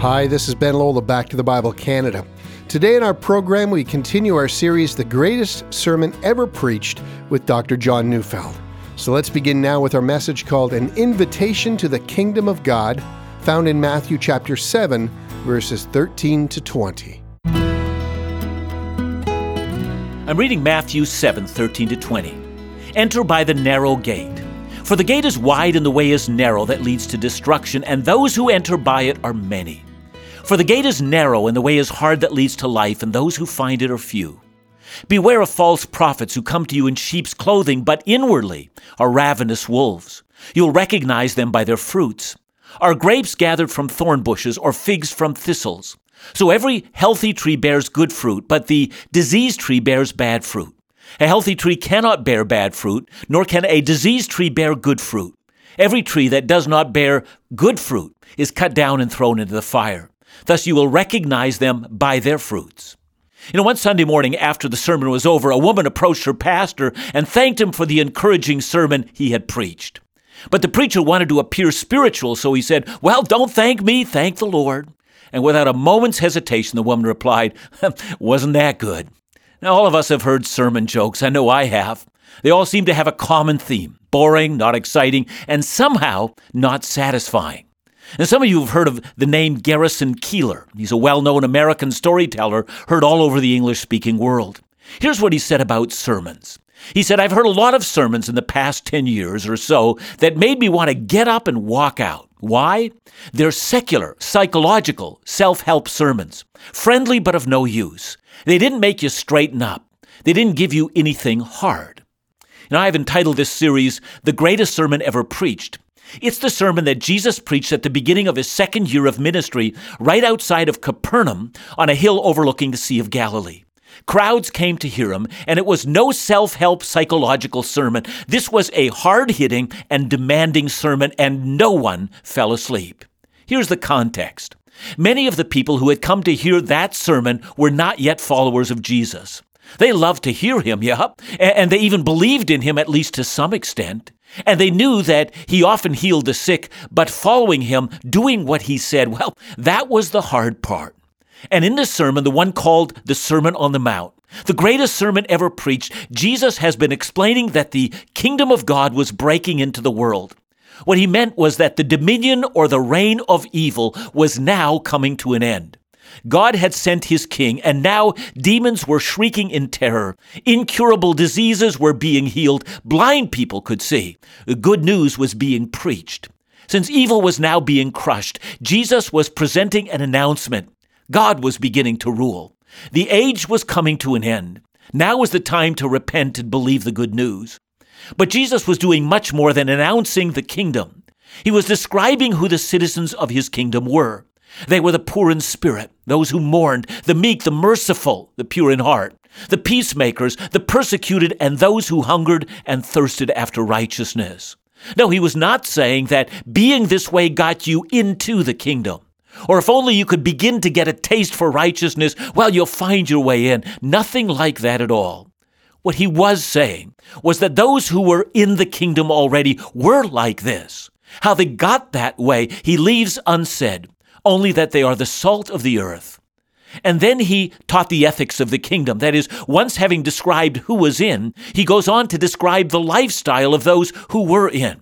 Hi, this is Ben Lolla, Back to the Bible Canada. Today in our program, we continue our series, The Greatest Sermon Ever Preached, with Dr. John Neufeld. So let's begin now with our message called An Invitation to the Kingdom of God, found in Matthew chapter 7, verses 13 to 20. I'm reading Matthew 7, 13 to 20. Enter by the narrow gate. For the gate is wide and the way is narrow that leads to destruction, and those who enter by it are many. For the gate is narrow and the way is hard that leads to life, and those who find it are few. Beware of false prophets who come to you in sheep's clothing, but inwardly are ravenous wolves. You'll recognize them by their fruits. Are grapes gathered from thorn bushes or figs from thistles? So every healthy tree bears good fruit, but the diseased tree bears bad fruit. A healthy tree cannot bear bad fruit, nor can a diseased tree bear good fruit. Every tree that does not bear good fruit is cut down and thrown into the fire. Thus you will recognize them by their fruits. One Sunday morning after the sermon was over, a woman approached her pastor and thanked him for the encouraging sermon he had preached. But the preacher wanted to appear spiritual, so he said, "Well, don't thank me, thank the Lord." And without a moment's hesitation, the woman replied, "Wasn't that good?" Now, all of us have heard sermon jokes. I know I have. They all seem to have a common theme: boring, not exciting, and somehow not satisfying. And some of you have heard of the name Garrison Keillor. He's a well-known American storyteller heard all over the English-speaking world. Here's what he said about sermons. He said, "I've heard a lot of sermons in the past 10 years or so that made me want to get up and walk out. Why? They're secular, psychological, self-help sermons. Friendly but of no use. They didn't make you straighten up. They didn't give you anything hard." Now, I've entitled this series, The Greatest Sermon Ever Preached. It's the sermon that Jesus preached at the beginning of his second year of ministry right outside of Capernaum on a hill overlooking the Sea of Galilee. Crowds came to hear him, and it was no self-help psychological sermon. This was a hard-hitting and demanding sermon, and no one fell asleep. Here's the context. Many of the people who had come to hear that sermon were not yet followers of Jesus. They loved to hear him, and they even believed in him, at least to some extent. And they knew that he often healed the sick, but following him, doing what he said, well, that was the hard part. And in this sermon, the one called the Sermon on the Mount, the greatest sermon ever preached, Jesus has been explaining that the kingdom of God was breaking into the world. What he meant was that the dominion or the reign of evil was now coming to an end. God had sent his king, and now demons were shrieking in terror. Incurable diseases were being healed. Blind people could see. Good news was being preached. Since evil was now being crushed, Jesus was presenting an announcement. God was beginning to rule. The age was coming to an end. Now was the time to repent and believe the good news. But Jesus was doing much more than announcing the kingdom. He was describing who the citizens of his kingdom were. They were the poor in spirit, those who mourned, the meek, the merciful, the pure in heart, the peacemakers, the persecuted, and those who hungered and thirsted after righteousness. No, he was not saying that being this way got you into the kingdom. Or if only you could begin to get a taste for righteousness, well, you'll find your way in. Nothing like that at all. What he was saying was that those who were in the kingdom already were like this. How they got that way, he leaves unsaid. Only that they are the salt of the earth. And then he taught the ethics of the kingdom. That is, once having described who was in, he goes on to describe the lifestyle of those who were in.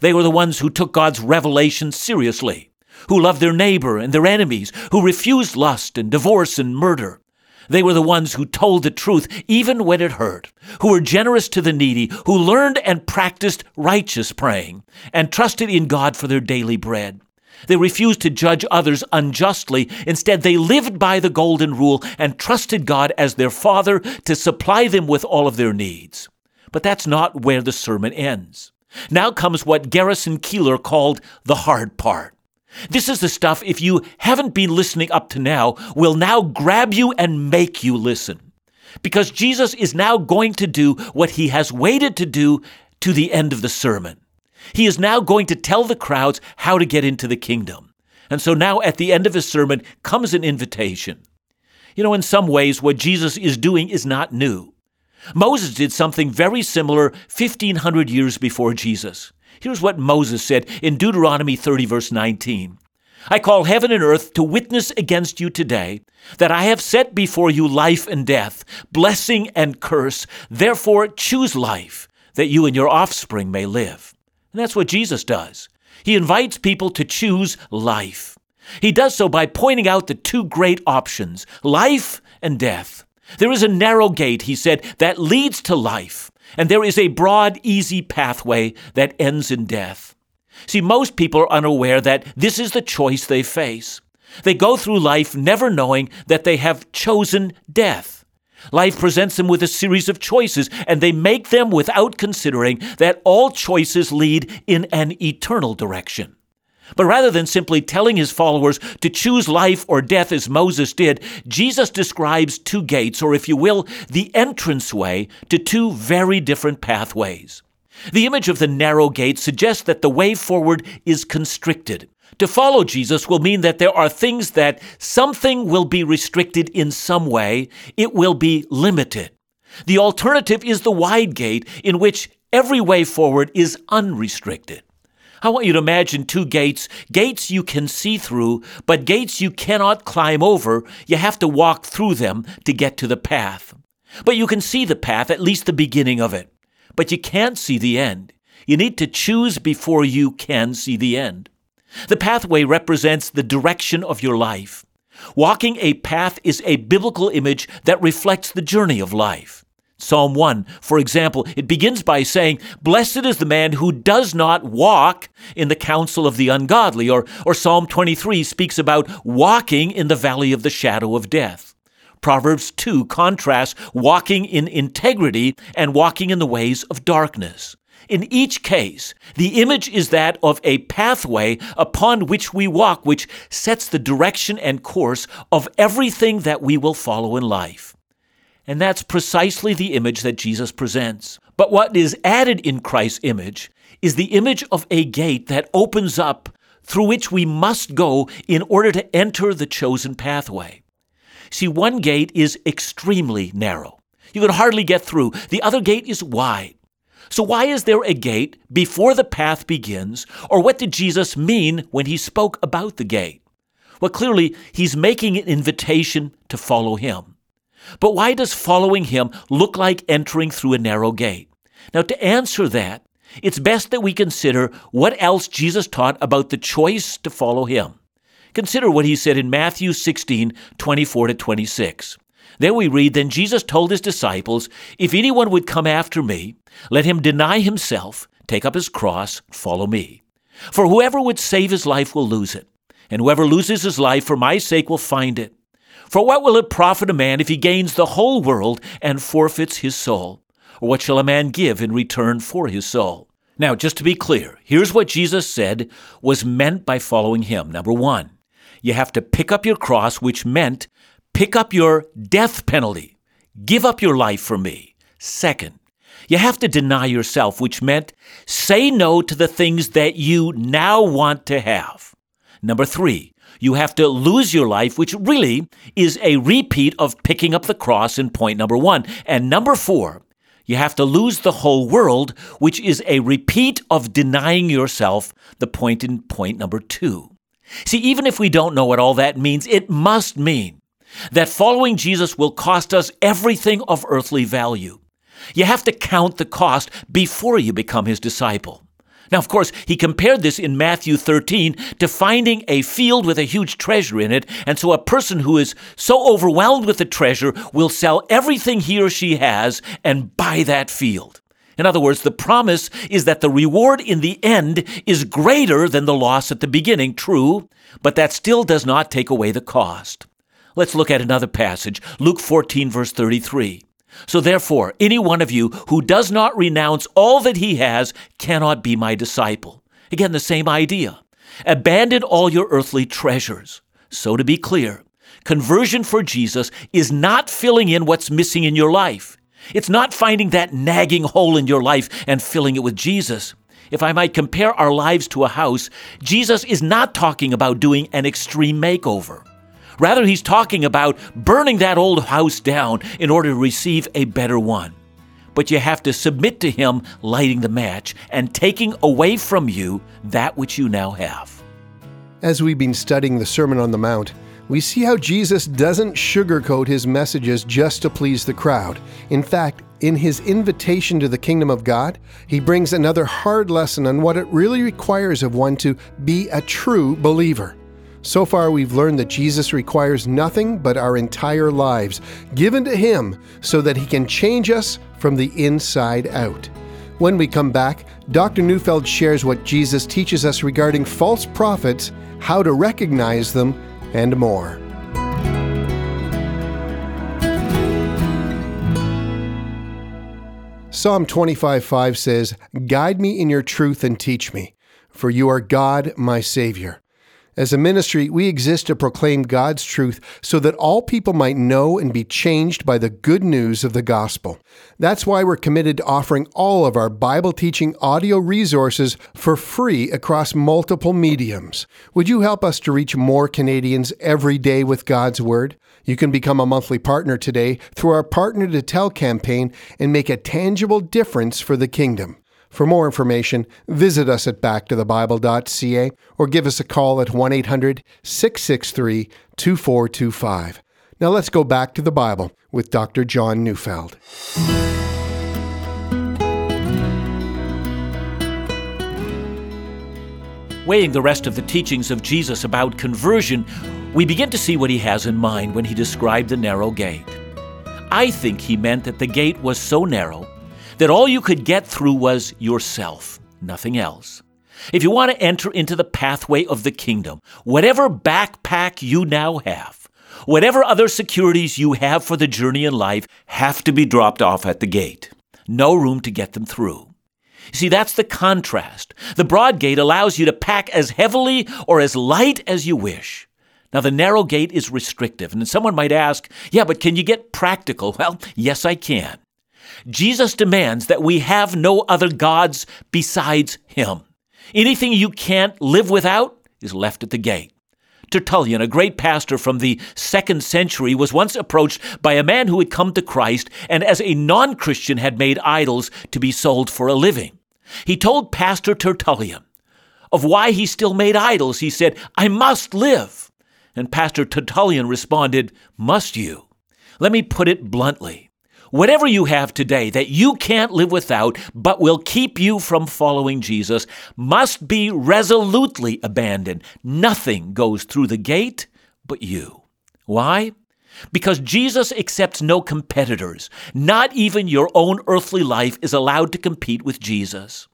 They were the ones who took God's revelation seriously, who loved their neighbor and their enemies, who refused lust and divorce and murder. They were the ones who told the truth even when it hurt, who were generous to the needy, who learned and practiced righteous praying, and trusted in God for their daily bread. They refused to judge others unjustly. Instead, they lived by the golden rule and trusted God as their Father to supply them with all of their needs. But that's not where the sermon ends. Now comes what Garrison Keillor called the hard part. This is the stuff, if you haven't been listening up to now, will now grab you and make you listen. Because Jesus is now going to do what he has waited to do to the end of the sermon. He is now going to tell the crowds how to get into the kingdom. And so now at the end of his sermon comes an invitation. In some ways, what Jesus is doing is not new. Moses did something very similar 1,500 years before Jesus. Here's what Moses said in Deuteronomy 30, verse 19. I call heaven and earth to witness against you today that I have set before you life and death, blessing and curse. Therefore, choose life, that you and your offspring may live. And that's what Jesus does. He invites people to choose life. He does so by pointing out the two great options, life and death. There is a narrow gate, he said, that leads to life, and there is a broad, easy pathway that ends in death. See, most people are unaware that this is the choice they face. They go through life never knowing that they have chosen death. Life presents them with a series of choices, and they make them without considering that all choices lead in an eternal direction. But rather than simply telling his followers to choose life or death as Moses did, Jesus describes two gates, or if you will, the entranceway to two very different pathways. The image of the narrow gate suggests that the way forward is constricted. To follow Jesus will mean that there are things that something will be restricted in some way. It will be limited. The alternative is the wide gate, in which every way forward is unrestricted. I want you to imagine two gates, gates you can see through, but gates you cannot climb over. You have to walk through them to get to the path. But you can see the path, at least the beginning of it. But you can't see the end. You need to choose before you can see the end. The pathway represents the direction of your life. Walking a path is a biblical image that reflects the journey of life. Psalm 1, for example, it begins by saying, "Blessed is the man who does not walk in the counsel of the ungodly," or Psalm 23 speaks about walking in the valley of the shadow of death. Proverbs 2 contrasts walking in integrity and walking in the ways of darkness. In each case, the image is that of a pathway upon which we walk, which sets the direction and course of everything that we will follow in life. And that's precisely the image that Jesus presents. But what is added in Christ's image is the image of a gate that opens up through which we must go in order to enter the chosen pathway. See, one gate is extremely narrow. You can hardly get through. The other gate is wide. So why is there a gate before the path begins, or what did Jesus mean when he spoke about the gate? Well, clearly, he's making an invitation to follow him. But why does following him look like entering through a narrow gate? Now, to answer that, it's best that we consider what else Jesus taught about the choice to follow him. Consider what he said in Matthew 16:24-26. There we read, "Then Jesus told his disciples, 'If anyone would come after me, let him deny himself, take up his cross, follow me. For whoever would save his life will lose it, and whoever loses his life for my sake will find it. For what will it profit a man if he gains the whole world and forfeits his soul? Or what shall a man give in return for his soul?'" Now, just to be clear, here's what Jesus said was meant by following him. Number one, you have to pick up your cross, which meant pick up your death penalty. Give up your life for me. Second, you have to deny yourself, which meant say no to the things that you now want to have. Number three, you have to lose your life, which really is a repeat of picking up the cross in point number one. And number four, you have to lose the whole world, which is a repeat of denying yourself, the point in point number two. See, even if we don't know what all that means, it must mean that following Jesus will cost us everything of earthly value. You have to count the cost before you become his disciple. Now, of course, he compared this in Matthew 13 to finding a field with a huge treasure in it, and so a person who is so overwhelmed with the treasure will sell everything he or she has and buy that field. In other words, the promise is that the reward in the end is greater than the loss at the beginning, true, but that still does not take away the cost. Let's look at another passage, Luke 14, verse 33. "So therefore, any one of you who does not renounce all that he has cannot be my disciple." Again, the same idea. Abandon all your earthly treasures. So to be clear, conversion for Jesus is not filling in what's missing in your life. It's not finding that nagging hole in your life and filling it with Jesus. If I might compare our lives to a house, Jesus is not talking about doing an extreme makeover. Rather, he's talking about burning that old house down in order to receive a better one. But you have to submit to him lighting the match and taking away from you that which you now have. As we've been studying the Sermon on the Mount, we see how Jesus doesn't sugarcoat his messages just to please the crowd. In fact, in his invitation to the kingdom of God, he brings another hard lesson on what it really requires of one to be a true believer. So far, we've learned that Jesus requires nothing but our entire lives, given to him so that he can change us from the inside out. When we come back, Dr. Neufeld shares what Jesus teaches us regarding false prophets, how to recognize them, and more. Psalm 25:5 says, "Guide me in your truth and teach me, for you are God, my Savior." As a ministry, we exist to proclaim God's truth so that all people might know and be changed by the good news of the gospel. That's why we're committed to offering all of our Bible teaching audio resources for free across multiple mediums. Would you help us to reach more Canadians every day with God's Word? You can become a monthly partner today through our Partner to Tell campaign and make a tangible difference for the kingdom. For more information, visit us at backtothebible.ca or give us a call at 1-800-663-2425. Now let's go back to the Bible with Dr. John Neufeld. Weighing the rest of the teachings of Jesus about conversion, we begin to see what he has in mind when he described the narrow gate. I think he meant that the gate was so narrow that all you could get through was yourself, nothing else. If you want to enter into the pathway of the kingdom, whatever backpack you now have, whatever other securities you have for the journey in life have to be dropped off at the gate. No room to get them through. See, that's the contrast. The broad gate allows you to pack as heavily or as light as you wish. Now, the narrow gate is restrictive, and someone might ask, yeah, but can you get practical? Well, yes, I can. Jesus demands that we have no other gods besides him. Anything you can't live without is left at the gate. Tertullian, a great pastor from the 2nd century, was once approached by a man who had come to Christ and as a non-Christian had made idols to be sold for a living. He told Pastor Tertullian of why he still made idols. He said, "I must live." And Pastor Tertullian responded, "Must you? Let me put it bluntly. Whatever you have today that you can't live without but will keep you from following Jesus must be resolutely abandoned. Nothing goes through the gate but you." Why? Because Jesus accepts no competitors. Not even your own earthly life is allowed to compete with Jesus.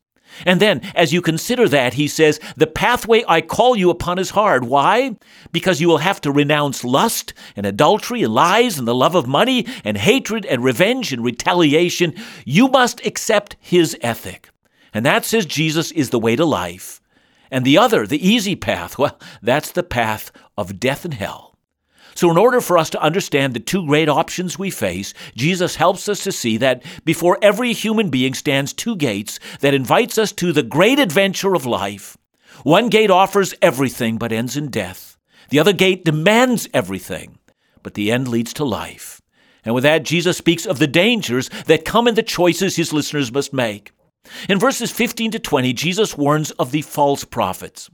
And then, as you consider that, he says, "The pathway I call you upon is hard." Why? Because you will have to renounce lust and adultery and lies and the love of money and hatred and revenge and retaliation. You must accept his ethic. And that, says Jesus, is the way to life. And the other, the easy path, well, that's the path of death and hell. So in order for us to understand the two great options we face, Jesus helps us to see that before every human being stands two gates that invites us to the great adventure of life. One gate offers everything but ends in death. The other gate demands everything, but the end leads to life. And with that, Jesus speaks of the dangers that come in the choices his listeners must make. In verses 15 to 20, Jesus warns of the false prophets.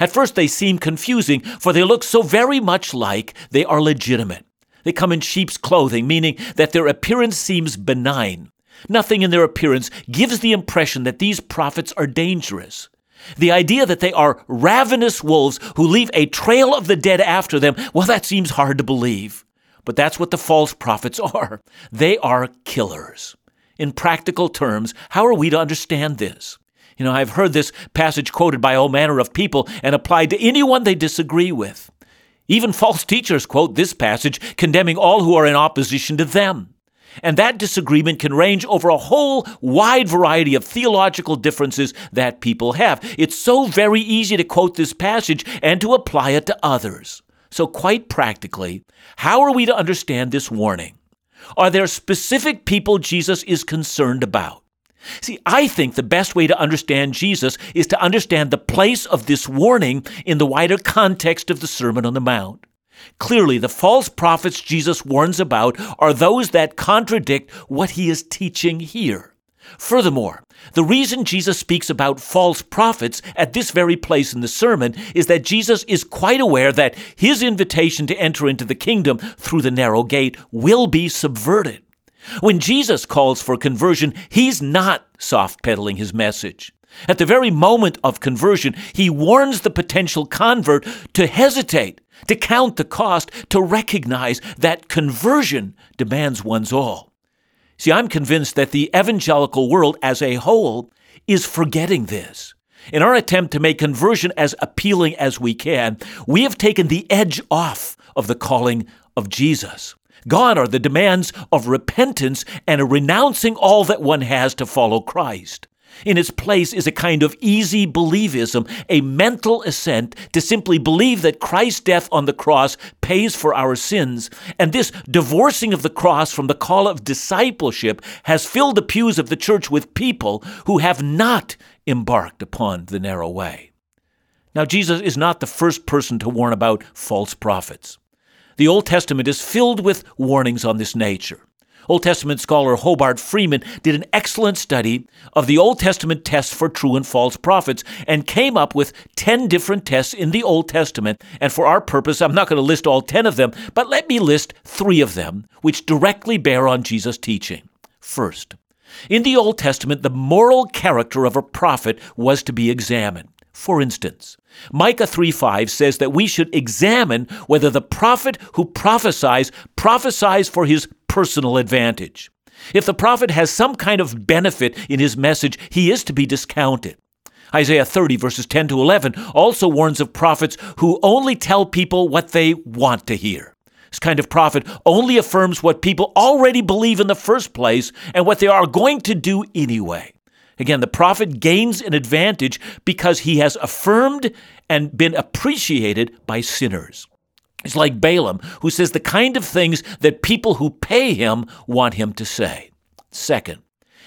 At first, they seem confusing, for they look so very much like they are legitimate. They come in sheep's clothing, meaning that their appearance seems benign. Nothing in their appearance gives the impression that these prophets are dangerous. The idea that they are ravenous wolves who leave a trail of the dead after them, well, that seems hard to believe. But that's what the false prophets are. They are killers. In practical terms, how are we to understand this? You know, I've heard this passage quoted by all manner of people and applied to anyone they disagree with. Even false teachers quote this passage, condemning all who are in opposition to them. And that disagreement can range over a whole wide variety of theological differences that people have. It's so very easy to quote this passage and to apply it to others. So quite practically, how are we to understand this warning? Are there specific people Jesus is concerned about? See, I think the best way to understand Jesus is to understand the place of this warning in the wider context of the Sermon on the Mount. Clearly, the false prophets Jesus warns about are those that contradict what he is teaching here. Furthermore, the reason Jesus speaks about false prophets at this very place in the sermon is that Jesus is quite aware that his invitation to enter into the kingdom through the narrow gate will be subverted. When Jesus calls for conversion, he's not soft-pedaling his message. At the very moment of conversion, he warns the potential convert to hesitate, to count the cost, to recognize that conversion demands one's all. See, I'm convinced that the evangelical world as a whole is forgetting this. In our attempt to make conversion as appealing as we can, we have taken the edge off of the calling of Jesus. Gone are the demands of repentance and a renouncing all that one has to follow Christ. In its place is a kind of easy believism, a mental assent to simply believe that Christ's death on the cross pays for our sins, and this divorcing of the cross from the call of discipleship has filled the pews of the church with people who have not embarked upon the narrow way. Now, Jesus is not the first person to warn about false prophets. The Old Testament is filled with warnings on this nature. Old Testament scholar Hobart Freeman did an excellent study of the Old Testament tests for true and false prophets and came up with 10 different tests in the Old Testament. And for our purpose, I'm not going to list all 10 of them, but let me list 3 of them, which directly bear on Jesus' teaching. First, in the Old Testament, the moral character of a prophet was to be examined. For instance, Micah 3:5 says that we should examine whether the prophet who prophesies for his personal advantage. If the prophet has some kind of benefit in his message, he is to be discounted. Isaiah 30 verses 10 to 11 also warns of prophets who only tell people what they want to hear. This kind of prophet only affirms what people already believe in the first place and what they are going to do anyway. Again, the prophet gains an advantage because he has affirmed and been appreciated by sinners. It's like Balaam, who says the kind of things that people who pay him want him to say. Second,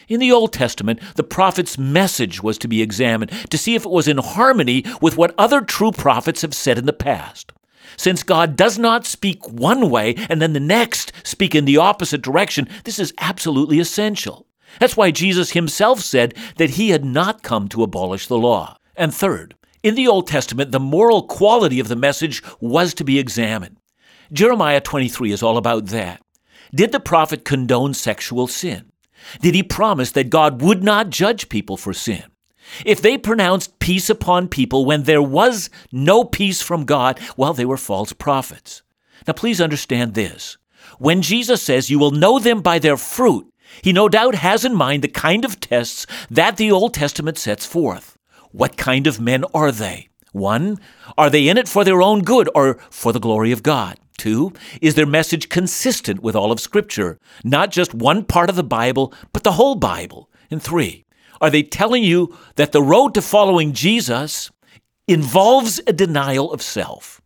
in the Old Testament, the prophet's message was to be examined to see if it was in harmony with what other true prophets have said in the past. Since God does not speak one way and then the next speak in the opposite direction, this is absolutely essential. That's why Jesus himself said that he had not come to abolish the law. And third, in the Old Testament, the moral quality of the message was to be examined. Jeremiah 23 is all about that. Did the prophet condone sexual sin? Did he promise that God would not judge people for sin? If they pronounced peace upon people when there was no peace from God, well, they were false prophets. Now, please understand this. When Jesus says, "You will know them by their fruit," he no doubt has in mind the kind of tests that the Old Testament sets forth. What kind of men are they? 1, are they in it for their own good or for the glory of God? 2, is their message consistent with all of Scripture? Not just one part of the Bible, but the whole Bible. And 3, are they telling you that the road to following Jesus involves a denial of self?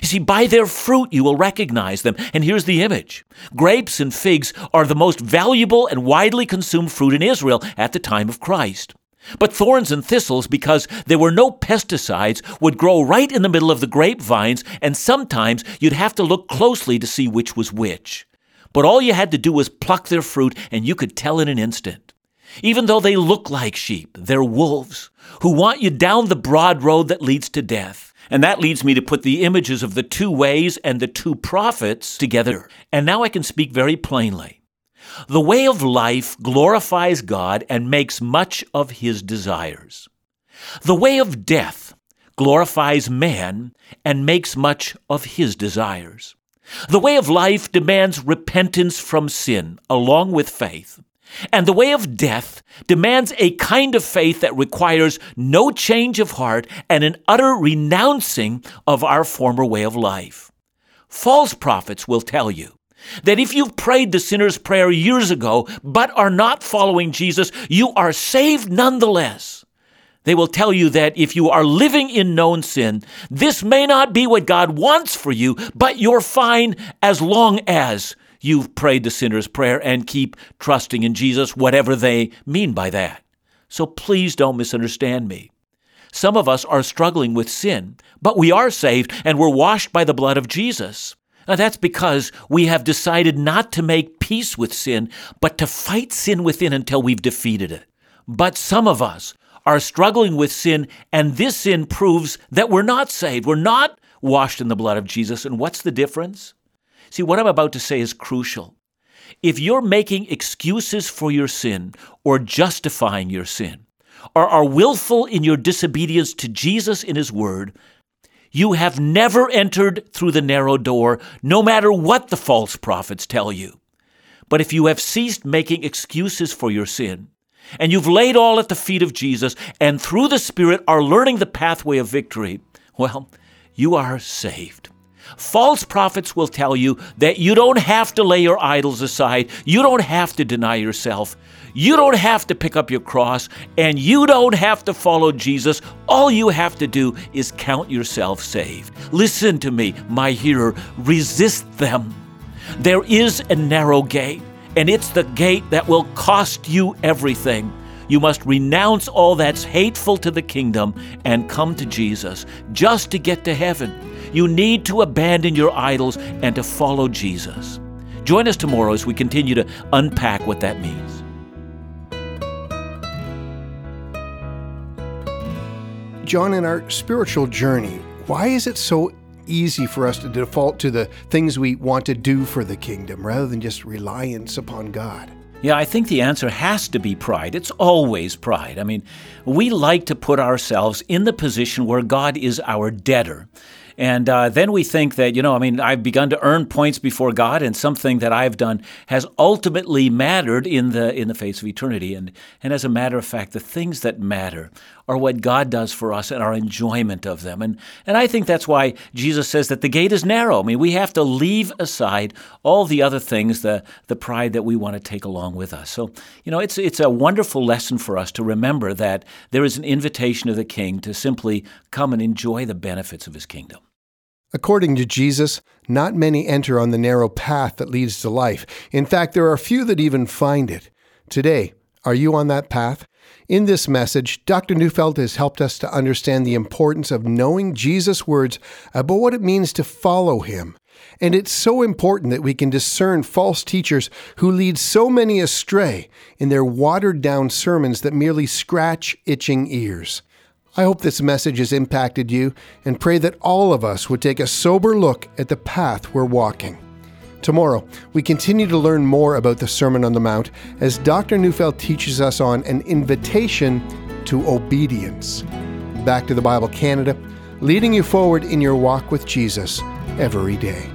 You see, by their fruit you will recognize them. And here's the image. Grapes and figs are the most valuable and widely consumed fruit in Israel at the time of Christ. But thorns and thistles, because there were no pesticides, would grow right in the middle of the grapevines, and sometimes you'd have to look closely to see which was which. But all you had to do was pluck their fruit, and you could tell in an instant. Even though they look like sheep, they're wolves who want you down the broad road that leads to death. And that leads me to put the images of the 2 ways and the 2 prophets together. And now I can speak very plainly. The way of life glorifies God and makes much of his desires. The way of death glorifies man and makes much of his desires. The way of life demands repentance from sin, along with faith. And the way of death demands a kind of faith that requires no change of heart and an utter renouncing of our former way of life. False prophets will tell you that if you've prayed the sinner's prayer years ago but are not following Jesus, you are saved nonetheless. They will tell you that if you are living in known sin, this may not be what God wants for you, but you're fine as long as you've prayed the sinner's prayer and keep trusting in Jesus, whatever they mean by that. So please don't misunderstand me. Some of us are struggling with sin, but we are saved and we're washed by the blood of Jesus. Now, that's because we have decided not to make peace with sin, but to fight sin within until we've defeated it. But some of us are struggling with sin, and this sin proves that we're not saved. We're not washed in the blood of Jesus. And what's the difference? See, what I'm about to say is crucial. If you're making excuses for your sin or justifying your sin, or are willful in your disobedience to Jesus in His Word, you have never entered through the narrow door, no matter what the false prophets tell you. But if you have ceased making excuses for your sin, and you've laid all at the feet of Jesus, and through the Spirit are learning the pathway of victory, well, you are saved. False prophets will tell you that you don't have to lay your idols aside, you don't have to deny yourself, you don't have to pick up your cross, and you don't have to follow Jesus. All you have to do is count yourself saved. Listen to me, my hearer, resist them. There is a narrow gate, and it's the gate that will cost you everything. You must renounce all that's hateful to the kingdom and come to Jesus just to get to heaven. You need to abandon your idols and to follow Jesus. Join us tomorrow as we continue to unpack what that means. John, in our spiritual journey, why is it so easy for us to default to the things we want to do for the kingdom rather than just reliance upon God? Yeah, I think the answer has to be pride. It's always pride. I mean, we like to put ourselves in the position where God is our debtor. And then we think that, I've begun to earn points before God, and something that I've done has ultimately mattered in the face of eternity. And as a matter of fact, the things that matter are what God does for us and our enjoyment of them. And I think that's why Jesus says that the gate is narrow. I mean, we have to leave aside all the other things, the pride that we want to take along with us. So, it's a wonderful lesson for us to remember that there is an invitation of the King to simply come and enjoy the benefits of His kingdom. According to Jesus, not many enter on the narrow path that leads to life. In fact, there are few that even find it. Today, are you on that path? In this message, Dr. Neufeld has helped us to understand the importance of knowing Jesus' words about what it means to follow Him. And it's so important that we can discern false teachers who lead so many astray in their watered-down sermons that merely scratch itching ears. I hope this message has impacted you and pray that all of us would take a sober look at the path we're walking. Tomorrow, we continue to learn more about the Sermon on the Mount as Dr. Neufeld teaches us on an invitation to obedience. Back to the Bible Canada, leading you forward in your walk with Jesus every day.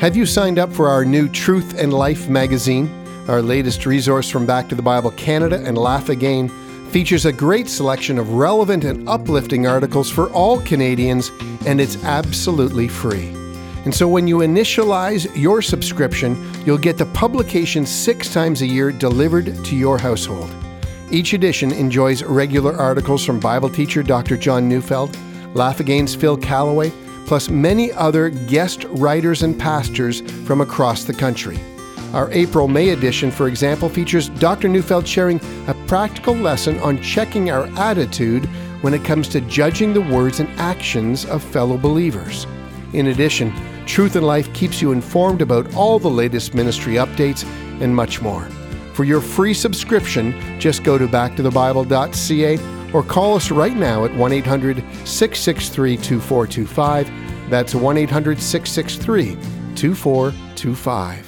Have you signed up for our new Truth and Life magazine? Our latest resource from Back to the Bible Canada and Laugh Again features a great selection of relevant and uplifting articles for all Canadians, and it's absolutely free. And so when you initialize your subscription, you'll get the publication 6 times a year delivered to your household. Each edition enjoys regular articles from Bible teacher Dr. John Neufeld, Laugh Again's Phil Calloway, plus many other guest writers and pastors from across the country. Our April-May edition, for example, features Dr. Neufeld sharing a practical lesson on checking our attitude when it comes to judging the words and actions of fellow believers. In addition, Truth and Life keeps you informed about all the latest ministry updates and much more. For your free subscription, just go to backtothebible.ca or call us right now at 1-800-663-2425. That's 1-800-663-2425.